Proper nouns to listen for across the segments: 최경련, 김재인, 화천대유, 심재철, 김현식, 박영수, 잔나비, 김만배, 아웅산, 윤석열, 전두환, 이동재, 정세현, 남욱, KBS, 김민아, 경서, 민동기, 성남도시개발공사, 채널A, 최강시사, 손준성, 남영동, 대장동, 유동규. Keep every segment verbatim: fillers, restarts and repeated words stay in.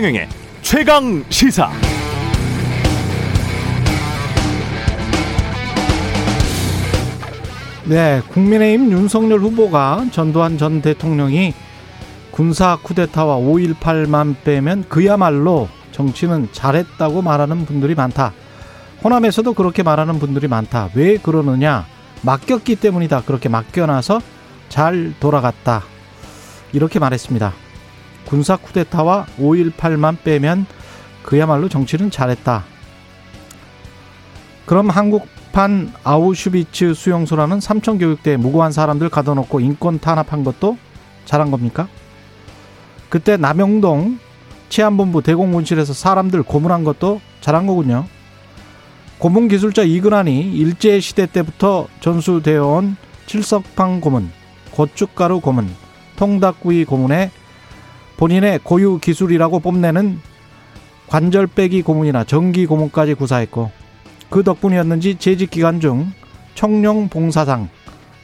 최경영의 최강시사. 네, 국민의힘 윤석열 후보가 전두환 전 대통령이 군사 쿠데타와 오일팔만 빼면 그야말로 정치는 잘했다고 말하는 분들이 많다. 호남에서도 그렇게 말하는 분들이 많다. 왜 그러느냐? 맡겼기 때문이다. 그렇게 맡겨놔서 잘 돌아갔다. 이렇게 말했습니다. 군사 쿠데타와 오일팔만 빼면 그야말로 정치는 잘했다. 그럼 한국판 아우슈비츠 수용소라는 삼청교육대에 무고한 사람들 가둬놓고 인권 탄압한 것도 잘한 겁니까? 그때 남영동 치안본부 대공군실에서 사람들 고문한 것도 잘한 거군요. 고문기술자 이근환이 일제시대 때부터 전수되어 온 칠석판 고문, 고춧가루 고문, 통닭구이 고문에 본인의 고유 기술이라고 뽐내는 관절 빼기 고문이나 전기 고문까지 구사했고, 그 덕분이었는지 재직 기간 중 청룡 봉사상,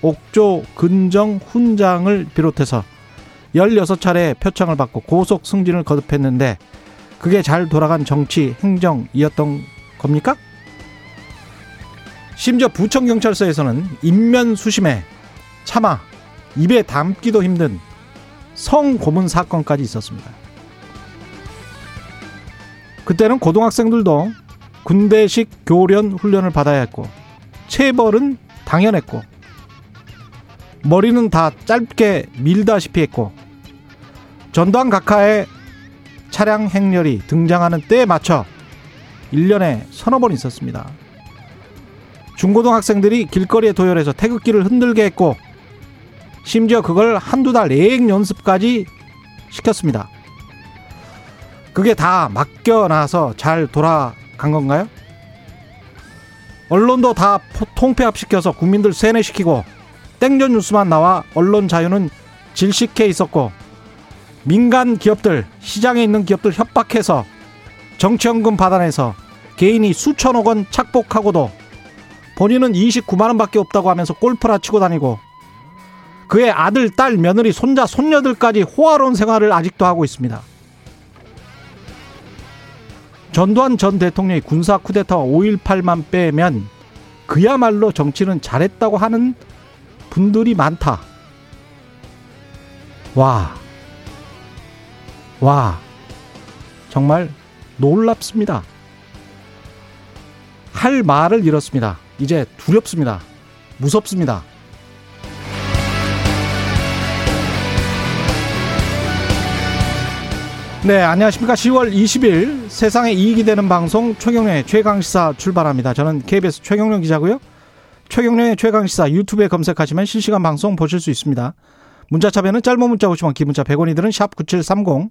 옥조 근정 훈장을 비롯해서 열여섯 차례 표창을 받고 고속 승진을 거듭했는데, 그게 잘 돌아간 정치 행정이었던 겁니까? 심지어 부천경찰서에서는 인면수심에 차마 입에 담기도 힘든 성고문 사건까지 있었습니다. 그때는 고등학생들도 군대식 교련 훈련을 받아야 했고, 체벌은 당연했고, 머리는 다 짧게 밀다시피 했고, 전두환 각하의 차량 행렬이 등장하는 때에 맞춰 일 년에 서너 번 있었습니다. 중고등학생들이 길거리에 도열해서 태극기를 흔들게 했고, 심지어 그걸 한두 달 예행 연습까지 시켰습니다. 그게 다 맡겨놔서 잘 돌아간 건가요? 언론도 다 통폐합시켜서 국민들 세뇌시키고, 땡전 뉴스만 나와 언론 자유는 질식해 있었고, 민간 기업들, 시장에 있는 기업들 협박해서 정치연금 받아내서 개인이 수천억 원 착복하고도 본인은 이십구만 원밖에 없다고 하면서 골프나 치고 다니고, 그의 아들, 딸, 며느리, 손자, 손녀들까지 호화로운 생활을 아직도 하고 있습니다. 전두환 전 대통령이 군사 쿠데타와 오일팔만 빼면 그야말로 정치는 잘했다고 하는 분들이 많다. 와, 와, 정말 놀랍습니다. 할 말을 잃었습니다. 이제 두렵습니다. 무섭습니다. 네, 안녕하십니까. 시월 이십일 세상에 이익이 되는 방송 최경련의 최강시사 출발합니다. 저는 케이비에스 최경련 기자고요. 최경련의 최강시사 유튜브에 검색하시면 실시간 방송 보실 수 있습니다. 문자 참여는 짧은 문자 오십 원, 긴 문자 백 원이 드는 샵 구칠삼공,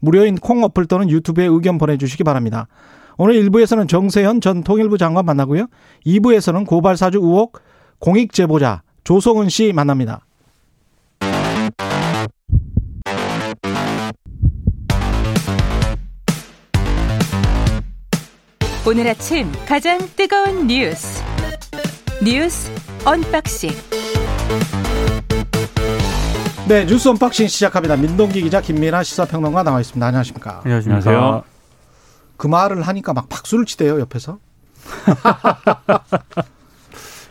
무료인 콩 어플 또는 유튜브에 의견 보내주시기 바랍니다. 오늘 일 부에서는 정세현 전 통일부 장관 만나고요. 이 부에서는 고발사주 의혹 공익제보자 조성은 씨 만납니다. 오늘 아침 가장 뜨거운 뉴스 뉴스 언박싱. 네, 뉴스 언박싱 시작합니다. 민동기 기자, 김민아 시사평론가 나와 있습니다. 안녕하십니까? 안녕하세요. 그 말을 하니까 막 박수를 치대요, 옆에서.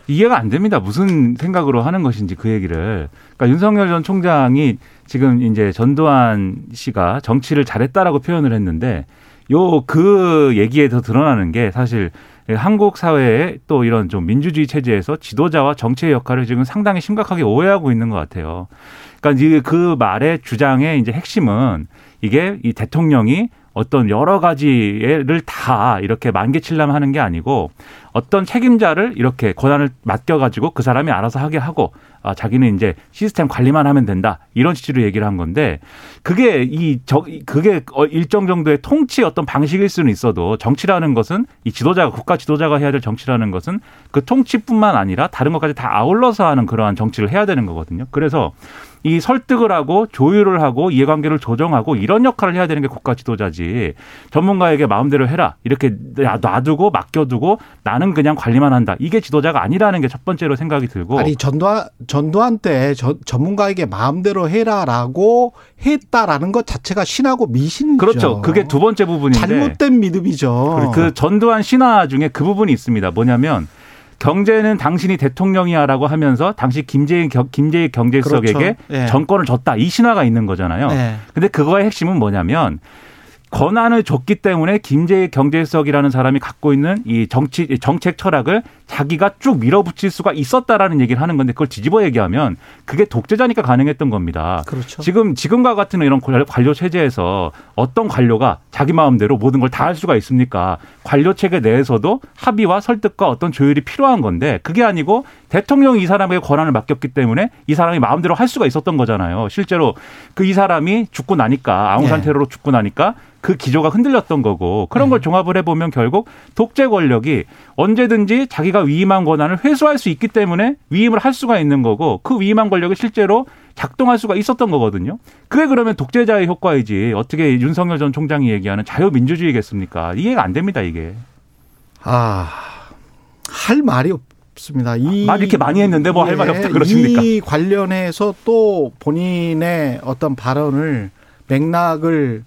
이해가 안 됩니다. 무슨 생각으로 하는 것인지 그 얘기를. 그러니까 윤석열 전 총장이 지금 이제 전두환 씨가 정치를 잘했다라고 표현을 했는데, 요, 그 얘기에서 드러나는 게 사실 한국 사회의 또 이런 좀 민주주의 체제에서 지도자와 정치의 역할을 지금 상당히 심각하게 오해하고 있는 것 같아요. 그러니까 그 말의 주장의 이제 핵심은 이게 이 대통령이 어떤 여러 가지를 다 이렇게 만개칠람 하는 게 아니고, 어떤 책임자를 이렇게 권한을 맡겨가지고 그 사람이 알아서 하게 하고, 아, 자기는 이제 시스템 관리만 하면 된다, 이런 취지로 얘기를 한 건데, 그게 이, 저, 그게 일정 정도의 통치 어떤 방식일 수는 있어도, 정치라는 것은 이 지도자가, 국가 지도자가 해야 될 정치라는 것은 그 통치뿐만 아니라 다른 것까지 다 아울러서 하는 그러한 정치를 해야 되는 거거든요. 그래서 이 설득을 하고 조율을 하고 이해관계를 조정하고 이런 역할을 해야 되는 게 국가 지도자지, 전문가에게 마음대로 해라 이렇게 놔두고 맡겨두고 나는 그냥 관리만 한다, 이게 지도자가 아니라는 게 첫 번째로 생각이 들고. 아니 전두환, 전두환 때 저, 전문가에게 마음대로 해라라고 했다라는 것 자체가 신하고 미신이죠. 그렇죠. 그게 두 번째 부분인데. 잘못된 믿음이죠. 그 전두환 신화 중에 그 부분이 있습니다. 뭐냐면 경제는 당신이 대통령이야라고 하면서 당시 김재인 김재인 경제수석에게 그렇죠. 예. 정권을 줬다, 이 신화가 있는 거잖아요. 예. 근데 그거의 핵심은 뭐냐면 권한을 줬기 때문에 김재인 경제수석이라는 사람이 갖고 있는 이 정치 정책 철학을 자기가 쭉 밀어붙일 수가 있었다라는 얘기를 하는 건데, 그걸 뒤집어 얘기하면 그게 독재자니까 가능했던 겁니다. 그렇죠. 지금 지금과 같은 이런 관료 체제에서 어떤 관료가 자기 마음대로 모든 걸 다 할 수가 있습니까? 관료 체계 내에서도 합의와 설득과 어떤 조율이 필요한 건데, 그게 아니고 대통령이 이 사람에게 권한을 맡겼기 때문에 이 사람이 마음대로 할 수가 있었던 거잖아요. 실제로 그 이 사람이 죽고 나니까, 아웅산 테러로 죽고 나니까 그 기조가 흔들렸던 거고, 그런 걸 종합을 해보면 결국 독재 권력이 언제든지 자기가 위임한 권한을 회수할 수 있기 때문에 위임을 할 수가 있는 거고, 그 위임한 권력이 실제로 작동할 수가 있었던 거거든요. 그게 그러면 독재자의 효과이지 어떻게 윤석열 전 총장이 얘기하는 자유민주주의겠습니까? 이해가 안 됩니다, 이게. 아, 할 말이 없습니다. 이 말 이렇게 많이 했는데 뭐 할 말이 없다 그러십니까? 이 관련해서 또 본인의 어떤 발언을 맥락을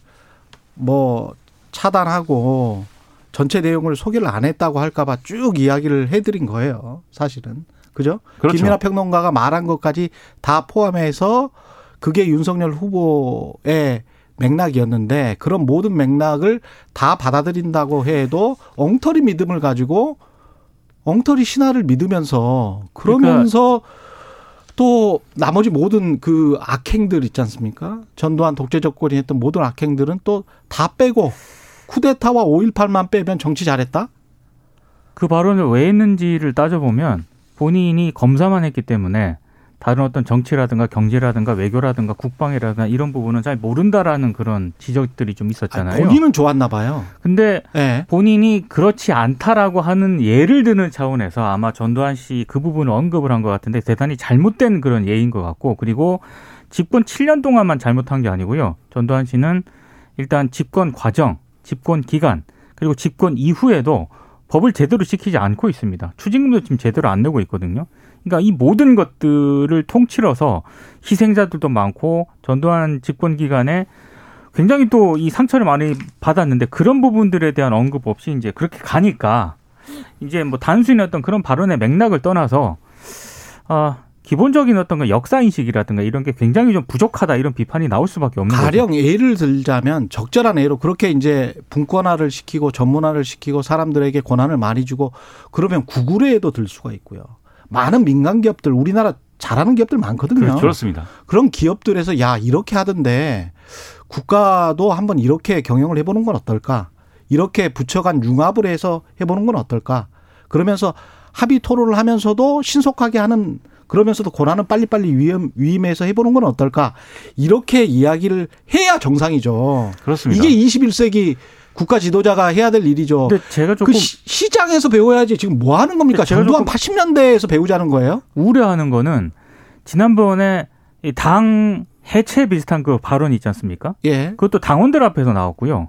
뭐 차단하고 전체 내용을 소개를 안 했다고 할까 봐 쭉 이야기를 해드린 거예요, 사실은. 그죠? 그렇죠. 김민아 평론가가 말한 것까지 다 포함해서 그게 윤석열 후보의 맥락이었는데, 그런 모든 맥락을 다 받아들인다고 해도 엉터리 믿음을 가지고 엉터리 신화를 믿으면서, 그러면서 그러니까. 또 나머지 모든 그 악행들 있지 않습니까? 전두환 독재 정권이 했던 모든 악행들은 또 다 빼고 쿠데타와 오일팔만 빼면 정치 잘했다? 그 발언을 왜 했는지를 따져보면 본인이 검사만 했기 때문에 다른 어떤 정치라든가 경제라든가 외교라든가 국방이라든가 이런 부분은 잘 모른다라는 그런 지적들이 좀 있었잖아요. 아니, 본인은 좋았나 봐요. 근데 네. 본인이 그렇지 않다라고 하는 예를 드는 차원에서 아마 전두환 씨 그 부분을 언급을 한 것 같은데, 대단히 잘못된 그런 예인 것 같고, 그리고 집권 칠 년 동안만 잘못한 게 아니고요. 전두환 씨는 일단 집권 과정, 집권 기간, 그리고 집권 이후에도 법을 제대로 지키지 않고 있습니다. 추징금도 지금 제대로 안 내고 있거든요. 그러니까 이 모든 것들을 통치러서 희생자들도 많고, 전두환 집권 기간에 굉장히 또 이 상처를 많이 받았는데, 그런 부분들에 대한 언급 없이 이제 그렇게 가니까, 이제 뭐 단순히 어떤 그런 발언의 맥락을 떠나서, 아, 기본적인 어떤 역사인식이라든가 이런 게 굉장히 좀 부족하다, 이런 비판이 나올 수밖에 없는 거죠. 가령 예를 들자면, 적절한 예로 그렇게 이제 분권화를 시키고 전문화를 시키고 사람들에게 권한을 많이 주고 그러면 구구례에도 들 수가 있고요. 많은 민간 기업들, 우리나라 잘하는 기업들 많거든요. 그렇습니다. 그런 기업들에서 야 이렇게 하던데 국가도 한번 이렇게 경영을 해보는 건 어떨까? 이렇게 부처간 융합을 해서 해보는 건 어떨까? 그러면서 합의 토론을 하면서도 신속하게 하는, 그러면서도 권한은 빨리빨리 위임, 위임해서 해보는 건 어떨까? 이렇게 이야기를 해야 정상이죠. 그렇습니다. 이게 이십일 세기 국가 지도자가 해야 될 일이죠. 근데 제가 조금 그 시, 시장에서 배워야지 지금 뭐 하는 겁니까? 전두환 팔십 년대에서 배우자는 거예요? 우려하는 거는 지난번에 당 해체 비슷한 그 발언이 있지 않습니까? 예. 그것도 당원들 앞에서 나왔고요.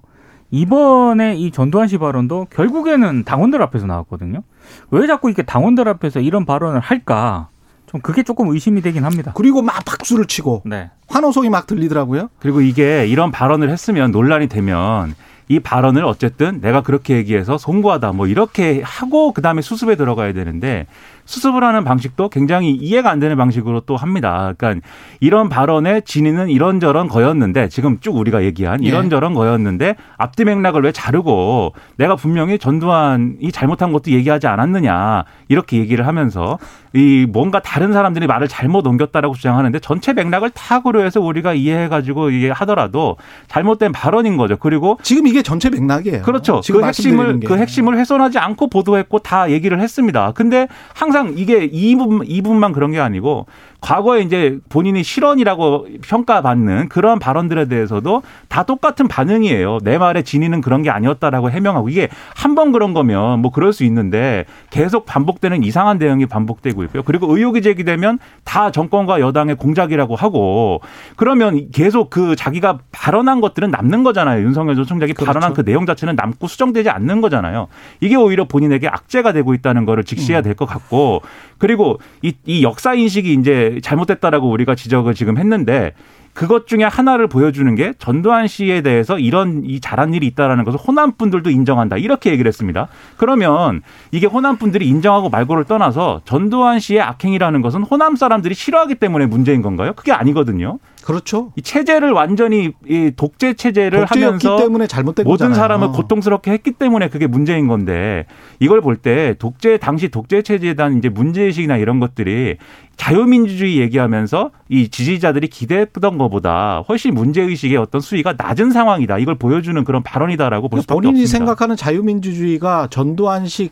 이번에 이 전두환 씨 발언도 결국에는 당원들 앞에서 나왔거든요. 왜 자꾸 이렇게 당원들 앞에서 이런 발언을 할까? 좀 그게 조금 의심이 되긴 합니다. 그리고 막 박수를 치고 네. 환호성이 막 들리더라고요. 그리고 이게 이런 발언을 했으면, 논란이 되면 이 발언을 어쨌든 내가 그렇게 얘기해서 송구하다 뭐 이렇게 하고 그다음에 수습에 들어가야 되는데, 수습을 하는 방식도 굉장히 이해가 안 되는 방식으로 또 합니다. 그러니까 이런 발언의 진위는 이런저런 거였는데, 지금 쭉 우리가 얘기한 이런저런 거였는데 앞뒤 맥락을 왜 자르고 내가 분명히 전두환이 잘못한 것도 얘기하지 않았느냐 이렇게 얘기를 하면서 이 뭔가 다른 사람들이 말을 잘못 옮겼다라고 주장하는데, 전체 맥락을 다 고려해서 우리가 이해해가지고 이해하더라도 잘못된 발언인 거죠. 그리고 지금 이게 이게 전체 맥락이에요. 그렇죠. 지금 그 핵심을, 그 핵심을 훼손하지 않고 보도했고 다 얘기를 했습니다. 근데 항상 이게 이분, 이분만 그런 게 아니고 과거에 이제 본인이 실언이라고 평가받는 그런 발언들에 대해서도 다 똑같은 반응이에요. 내 말에 진위는 그런 게 아니었다라고 해명하고, 이게 한 번 그런 거면 뭐 그럴 수 있는데 계속 반복되는 이상한 대응이 반복되고 있고요. 그리고 의혹이 제기되면 다 정권과 여당의 공작이라고 하고, 그러면 계속 그 자기가 발언한 것들은 남는 거잖아요. 윤석열 전 총장이 그렇죠. 발언한 그 내용 자체는 남고 수정되지 않는 거잖아요. 이게 오히려 본인에게 악재가 되고 있다는 거를 직시해야 될 것 같고, 그리고 이, 이 역사 인식이 이제 잘못됐다라고 우리가 지적을 지금 했는데, 그것 중에 하나를 보여주는 게 전두환 씨에 대해서 이런 이 잘한 일이 있다라는 것을 호남 분들도 인정한다, 이렇게 얘기를 했습니다. 그러면 이게 호남 분들이 인정하고 말고를 떠나서 전두환 씨의 악행이라는 것은 호남 사람들이 싫어하기 때문에 문제인 건가요? 그게 아니거든요. 그렇죠. 이 체제를 완전히 이 독재 체제를 하면서 때문에 잘못된 모든 거잖아요. 사람을 고통스럽게 했기 때문에 그게 문제인 건데, 이걸 볼 때 독재 당시 독재 체제에 대한 이제 문제의식이나 이런 것들이 자유민주주의 얘기하면서 이 지지자들이 기대했던 것보다 훨씬 문제의식의 어떤 수위가 낮은 상황이다, 이걸 보여주는 그런 발언이다라고 볼 수밖에 없습니다. 본인이 생각하는 자유민주주의가 전두환식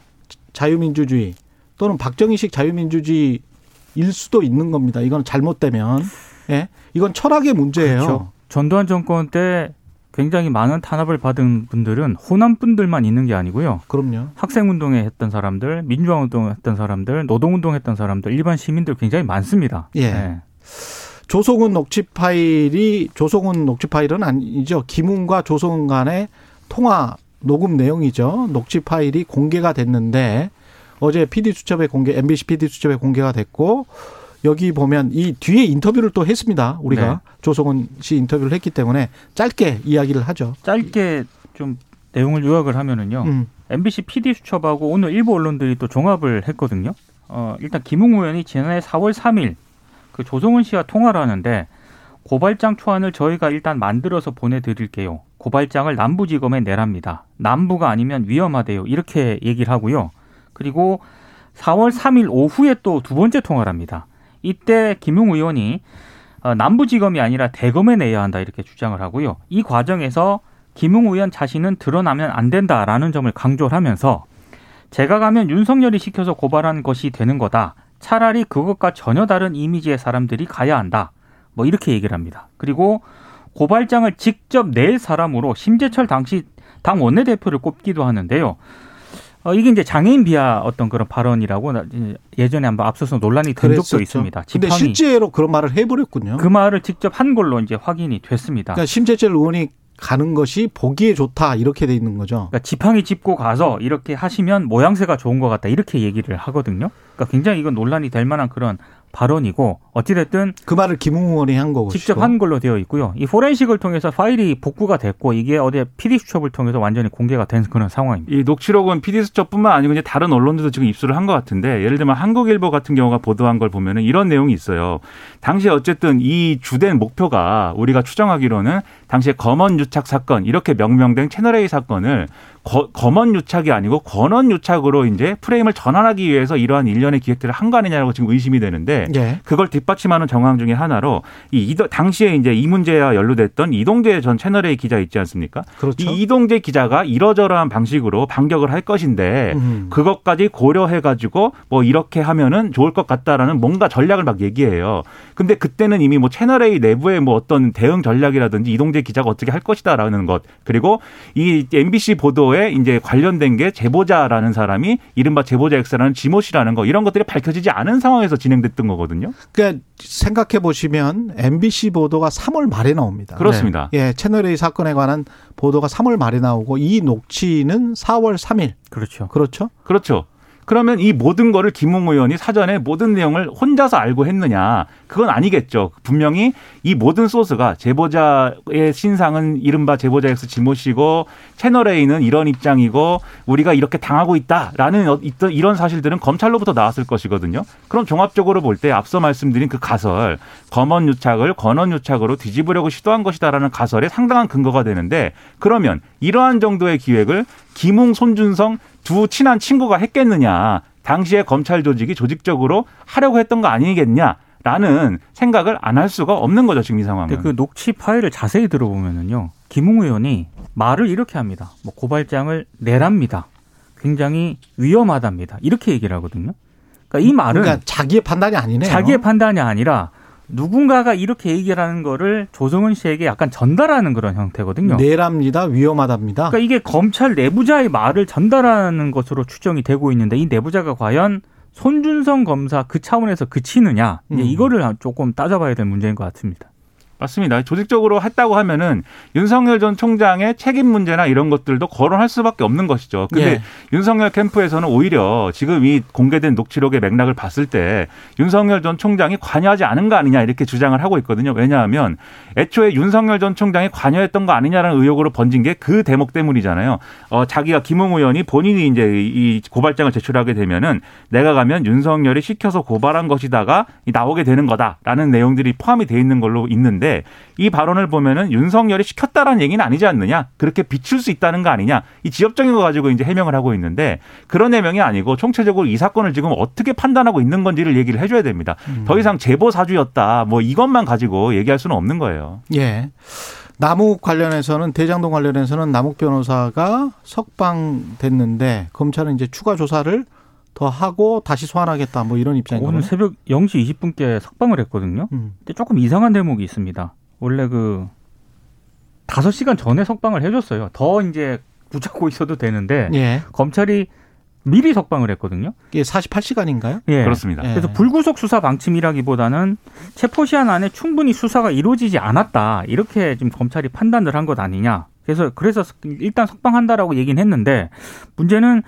자유민주주의 또는 박정희식 자유민주주의일 수도 있는 겁니다. 이건 잘못되면. 예, 이건 철학의 문제예요. 그렇죠. 전두환 정권 때 굉장히 많은 탄압을 받은 분들은 호남 분들만 있는 게 아니고요. 그럼요. 학생운동에 했던 사람들, 민주화운동에 했던 사람들, 노동운동에 했던 사람들, 일반 시민들 굉장히 많습니다. 예. 예. 조성은 녹취 파일이, 조성은 녹취 파일은 아니죠. 김웅과 조성은 간의 통화 녹음 내용이죠. 녹취 파일이 공개가 됐는데, 어제 피디 수첩에 공개, 엠비씨 피디 수첩에 공개가 됐고, 여기 보면 이 뒤에 인터뷰를 또 했습니다. 우리가 네. 조성은 씨 인터뷰를 했기 때문에 짧게 이야기를 하죠. 짧게 좀 내용을 요약을 하면은요. 음. 엠비씨 피디 수첩하고 오늘 일부 언론들이 또 종합을 했거든요. 어, 일단 김웅 의원이 지난해 사월 삼일 그 조성은 씨와 통화를 하는데, 고발장 초안을 저희가 일단 만들어서 보내드릴게요. 고발장을 남부지검에 내랍니다. 남부가 아니면 위험하대요. 이렇게 얘기를 하고요. 그리고 사월 삼일 오후에 또 두 번째 통화를 합니다. 이때 김웅 의원이 남부지검이 아니라 대검에 내야 한다, 이렇게 주장을 하고요. 이 과정에서 김웅 의원 자신은 드러나면 안 된다라는 점을 강조를 하면서, 제가 가면 윤석열이 시켜서 고발한 것이 되는 거다. 차라리 그것과 전혀 다른 이미지의 사람들이 가야 한다. 뭐 이렇게 얘기를 합니다. 그리고 고발장을 직접 낼 사람으로 심재철 당시 당 원내대표를 꼽기도 하는데요. 어, 이게 이제 장애인 비하 어떤 그런 발언이라고 예전에 한번 앞서서 논란이 된 적도 있습니다. 그런데 실제로 그런 말을 해버렸군요. 그 말을 직접 한 걸로 이제 확인이 됐습니다. 그러니까 심재철 의원이 가는 것이 보기에 좋다, 이렇게 돼 있는 거죠. 그러니까 지팡이 짚고 가서 이렇게 하시면 모양새가 좋은 것 같다, 이렇게 얘기를 하거든요. 그러니까 굉장히 이건 논란이 될 만한 그런 발언이고, 어찌됐든 그 말을 김웅 의원이 한 거고 직접 한 걸로 되어 있고요. 이 포렌식을 통해서 파일이 복구가 됐고, 이게 어제 피디 수첩을 통해서 완전히 공개가 된 그런 상황입니다. 이 녹취록은 피디 수첩뿐만 아니고 이제 다른 언론들도 지금 입수를 한 것 같은데, 예를 들면 한국일보 같은 경우가 보도한 걸 보면은 이런 내용이 있어요. 당시 어쨌든 이 주된 목표가, 우리가 추정하기로는 당시에 검언 유착 사건, 이렇게 명명된 채널A 사건을 거, 검언 유착이 아니고 권언 유착으로 이제 프레임을 전환하기 위해서 이러한 일련의 기획들을 한 거 아니냐라고 지금 의심이 되는데, 예. 그걸 뒷받침하는 정황 중에 하나로 이 당시에 이제 이 문제와 연루됐던 이동재 전 채널A 기자 있지 않습니까? 그렇죠. 이 이동재 기자가 이러저러한 방식으로 반격을 할 것인데, 음. 그것까지 고려해가지고 뭐 이렇게 하면은 좋을 것 같다라는 뭔가 전략을 막 얘기해요. 근데 그때는 이미 뭐 채널A 내부의 뭐 어떤 대응 전략이라든지 이동재 기자가 어떻게 할 것이다라는 것, 그리고 이 엠비씨 보도에 이제 관련된 게 제보자라는 사람이 이른바 제보자 X라는 지모 씨라는 거, 이런 것들이 밝혀지지 않은 상황에서 진행됐던 거. 거든요. 그러니까 생각해 보시면 엠비씨 보도가 삼월 말에 나옵니다. 그렇습니다. 네. 예, 채널A 사건에 관한 보도가 삼월 말에 나오고, 이 녹취는 사월 삼일. 그렇죠. 그렇죠. 그렇죠. 그러면 이 모든 거를 김웅 의원이 사전에 모든 내용을 혼자서 알고 했느냐, 그건 아니겠죠. 분명히 이 모든 소스가 제보자의 신상은 이른바 제보자 X 지모 씨고, 채널A는 이런 입장이고, 우리가 이렇게 당하고 있다라는 이런 사실들은 검찰로부터 나왔을 것이거든요. 그럼 종합적으로 볼 때 앞서 말씀드린 그 가설, 검언 유착을 권언 유착으로 뒤집으려고 시도한 것이다라는 가설에 상당한 근거가 되는데, 그러면 이러한 정도의 기획을 김웅, 손준성 두 친한 친구가 했겠느냐, 당시에 검찰 조직이 조직적으로 하려고 했던 거 아니겠냐라는 생각을 안 할 수가 없는 거죠, 지금 이 상황은. 그 녹취 파일을 자세히 들어보면은요, 김웅 의원이 말을 이렇게 합니다. 뭐 고발장을 내랍니다. 굉장히 위험하답니다. 이렇게 얘기를 하거든요. 그러니까 이 말은 그러니까 자기의 판단이 아니네요. 자기의 판단이 아니라 누군가가 이렇게 얘기를 하는 거를 조성은 씨에게 약간 전달하는 그런 형태거든요. 내랍니다. 위험하답니다. 그러니까 이게 검찰 내부자의 말을 전달하는 것으로 추정이 되고 있는데 이 내부자가 과연 손준성 검사 그 차원에서 그치느냐. 이제 음. 이거를 조금 따져봐야 될 문제인 것 같습니다. 맞습니다. 조직적으로 했다고 하면은 윤석열 전 총장의 책임 문제나 이런 것들도 거론할 수밖에 없는 것이죠. 근데 예. 윤석열 캠프에서는 오히려 지금 이 공개된 녹취록의 맥락을 봤을 때 윤석열 전 총장이 관여하지 않은 거 아니냐 이렇게 주장을 하고 있거든요. 왜냐하면 애초에 윤석열 전 총장이 관여했던 거 아니냐라는 의혹으로 번진 게 그 대목 때문이잖아요. 어, 자기가 김웅 의원이 본인이 이제 이 고발장을 제출하게 되면은 내가 가면 윤석열이 시켜서 고발한 것이다가 나오게 되는 거다라는 내용들이 포함이 돼 있는 걸로 있는데. 이 발언을 보면은 윤석열이 시켰다라는 얘기는 아니지 않느냐, 그렇게 비출 수 있다는 거 아니냐, 이 지엽적인 거 가지고 이제 해명을 하고 있는데 그런 해명이 아니고 총체적으로 이 사건을 지금 어떻게 판단하고 있는 건지를 얘기를 해줘야 됩니다. 음. 더 이상 제보 사주였다 뭐 이것만 가지고 얘기할 수는 없는 거예요. 예. 남욱 관련해서는 대장동 관련해서는 남욱 변호사가 석방됐는데 검찰은 이제 추가 조사를 더 하고 다시 소환하겠다 뭐 이런 입장인 거예요. 오늘 새벽 영 시 이십 분께 석방을 했거든요. 음. 근데 조금 이상한 대목이 있습니다. 원래 그 다섯 시간 전에 석방을 해줬어요. 더 이제 붙잡고 있어도 되는데 예. 검찰이 미리 석방을 했거든요. 이게 사십팔 시간인가요? 예. 그렇습니다. 예. 그래서 불구속 수사 방침이라기보다는 체포 시한 안에 충분히 수사가 이루어지지 않았다. 이렇게 지금 검찰이 판단을 한 것 아니냐. 그래서 그래서 일단 석방한다라고 얘기는 했는데 문제는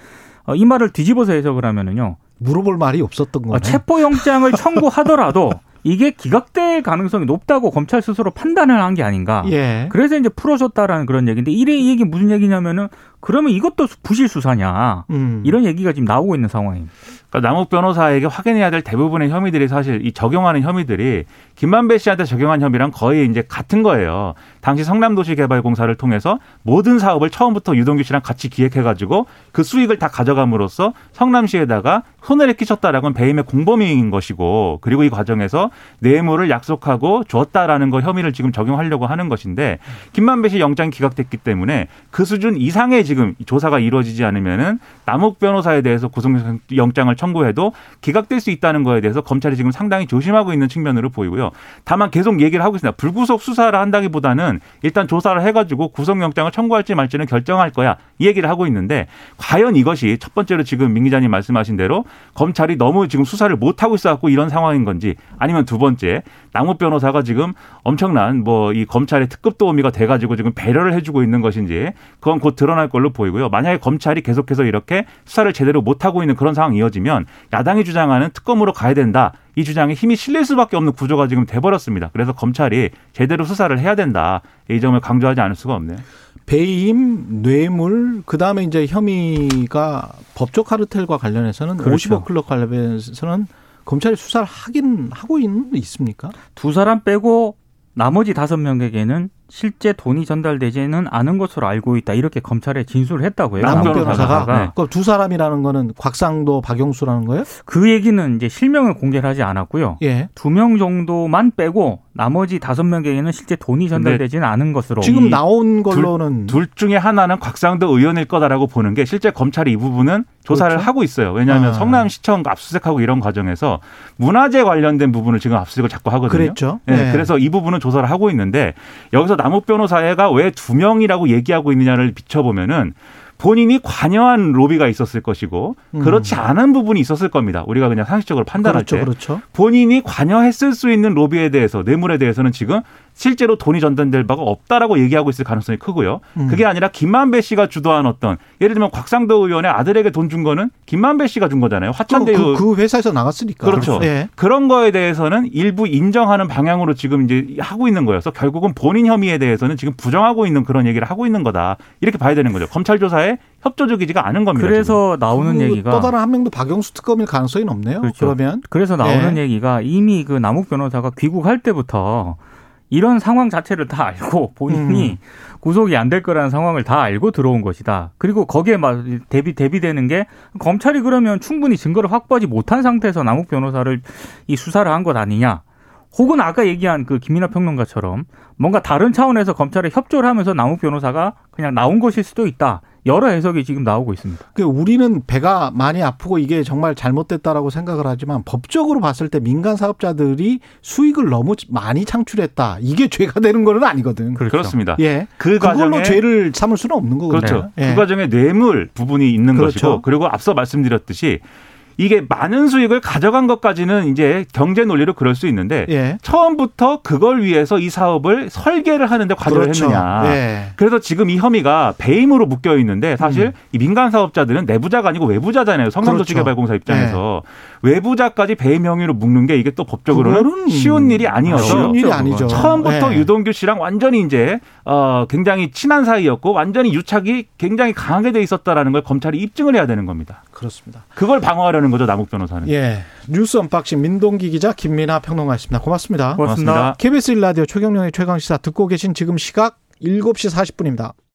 이 말을 뒤집어서 해석을 하면은요. 물어볼 말이 없었던 거네. 체포영장을 청구하더라도 이게 기각될 가능성이 높다고 검찰 스스로 판단을 한 게 아닌가. 예. 그래서 이제 풀어줬다라는 그런 얘기인데 이래 이 얘기 무슨 얘기냐면은 그러면 이것도 부실수사냐. 음. 이런 얘기가 지금 나오고 있는 상황입니다. 그러니까 남욱 변호사에게 확인해야 될 대부분의 혐의들이 사실 이 적용하는 혐의들이 김만배 씨한테 적용한 혐의랑 거의 이제 같은 거예요. 당시 성남도시개발공사를 통해서 모든 사업을 처음부터 유동규 씨랑 같이 기획해가지고 그 수익을 다 가져감으로써 성남시에다가 손해를 끼쳤다라고는 배임의 공범인 것이고 그리고 이 과정에서 뇌물을 약속하고 줬다라는 거 혐의를 지금 적용하려고 하는 것인데 김만배 씨 영장이 기각됐기 때문에 그 수준 이상의 지금 조사가 이루어지지 않으면은 남욱 변호사에 대해서 구속영장을 청구해도 기각될 수 있다는 거에 대해서 검찰이 지금 상당히 조심하고 있는 측면으로 보이고요. 다만 계속 얘기를 하고 있습니다. 불구속 수사를 한다기보다는 일단 조사를 해가지고 구속영장을 청구할지 말지는 결정할 거야 이 얘기를 하고 있는데 과연 이것이 첫 번째로 지금 민 기자님 말씀하신 대로 검찰이 너무 지금 수사를 못하고 있어갖고 이런 상황인 건지 아니면 두 번째 남욱 변호사가 지금 엄청난 뭐 이 검찰의 특급 도우미가 돼가지고 지금 배려를 해주고 있는 것인지 그건 곧 드러날 걸로 보이고요. 만약에 검찰이 계속해서 이렇게 수사를 제대로 못하고 있는 그런 상황이 이어지면 야당이 주장하는 특검으로 가야 된다. 이 주장에 힘이 실릴 수밖에 없는 구조가 지금 돼버렸습니다. 그래서 검찰이 제대로 수사를 해야 된다. 이 점을 강조하지 않을 수가 없네요. 배임, 뇌물, 그다음에 이제 혐의가 법조 카르텔과 관련해서는 그렇죠. 오십억 클럽 관련해서는 검찰이 수사를 하긴 하고 있는 있습니까? 두 사람 빼고 나머지 다섯 명에게는 실제 돈이 전달되지는 않은 것으로 알고 있다. 이렇게 검찰에 진술을 했다고요. 남 변호사가. 네. 그 두 사람이라는 거는 곽상도, 박영수라는 거예요? 그 얘기는 이제 실명을 공개를 하지 않았고요. 예. 두 명 정도만 빼고 나머지 다섯 명에게는 실제 돈이 전달되지는 않은 것으로. 지금 나온 걸로는. 둘, 둘 중에 하나는 곽상도 의원일 거다라고 보는 게 실제 검찰이 이 부분은 조사를 그렇죠? 하고 있어요. 왜냐하면 아. 성남시청 압수수색하고 이런 과정에서 문화재 관련된 부분을 지금 압수수색을 자꾸 하거든요. 그랬죠. 네. 네. 그래서 이 부분은 조사를 하고 있는데 여기서 남욱 변호사가 왜 두 명이라고 얘기하고 있느냐를 비춰보면은 본인이 관여한 로비가 있었을 것이고 그렇지 않은 부분이 있었을 겁니다. 우리가 그냥 상식적으로 판단할 그렇죠, 때 그렇죠. 본인이 관여했을 수 있는 로비에 대해서 뇌물에 대해서는 지금 실제로 돈이 전달될 바가 없다라고 얘기하고 있을 가능성이 크고요. 음. 그게 아니라 김만배 씨가 주도한 어떤 예를 들면 곽상도 의원의 아들에게 돈 준 거는 김만배 씨가 준 거잖아요. 화천대유. 그, 그, 그 회사에서 나갔으니까. 그렇죠. 네. 그런 거에 대해서는 일부 인정하는 방향으로 지금 이제 하고 있는 거여서 결국은 본인 혐의에 대해서는 지금 부정하고 있는 그런 얘기를 하고 있는 거다. 이렇게 봐야 되는 거죠. 검찰 조사에 협조적이지가 않은 겁니다. 그래서 지금. 나오는 그 얘기가 또 다른 한 명도 박영수 특검일 가능성이 없네요. 그렇죠. 그러면 그래서 나오는 네. 얘기가 이미 그 남욱 변호사가 귀국할 때부터 이런 상황 자체를 다 알고 본인이 음. 구속이 안 될 거라는 상황을 다 알고 들어온 것이다. 그리고 거기에 막 대비 대비되는 게 검찰이 그러면 충분히 증거를 확보하지 못한 상태에서 남욱 변호사를 이 수사를 한 것 아니냐. 혹은 아까 얘기한 그 김민아 평론가처럼 뭔가 다른 차원에서 검찰에 협조를 하면서 남욱 변호사가 그냥 나온 것일 수도 있다. 여러 해석이 지금 나오고 있습니다. 우리는 배가 많이 아프고 이게 정말 잘못됐다라고 생각을 하지만 법적으로 봤을 때 민간 사업자들이 수익을 너무 많이 창출했다. 이게 죄가 되는 건 아니거든. 그렇죠. 그렇습니다. 예. 그 그걸로 과정에 죄를 삼을 수는 없는 거거든요. 그렇죠. 예. 그 과정에 뇌물 부분이 있는 그렇죠. 것이고 그리고 앞서 말씀드렸듯이 이게 많은 수익을 가져간 것까지는 이제 경제 논리로 그럴 수 있는데 예. 처음부터 그걸 위해서 이 사업을 설계를 하는데 과도를 그렇죠. 했느냐. 예. 그래서 지금 이 혐의가 배임으로 묶여 있는데 사실 음. 이 민간 사업자들은 내부자가 아니고 외부자잖아요. 성남도시개발공사 그렇죠. 입장에서 예. 외부자까지 배임 혐의로 묶는 게 이게 또 법적으로는 쉬운 일이 아니어서 쉬운 일이 아니죠. 처음부터 예. 유동규 씨랑 완전히 이제 어 굉장히 친한 사이였고 완전히 유착이 굉장히 강하게 돼 있었다라는 걸 검찰이 입증을 해야 되는 겁니다. 그렇습니다. 그걸 방어하려는 거죠, 남욱 변호사는. 예. 뉴스 언박싱 민동기 기자, 김민아 평론가였습니다. 고맙습니다. 고맙습니다. 고맙습니다. 케이비에스 일 라디오 최경련의 최강시사 듣고 계신 지금 시각 일곱 시 사십 분입니다.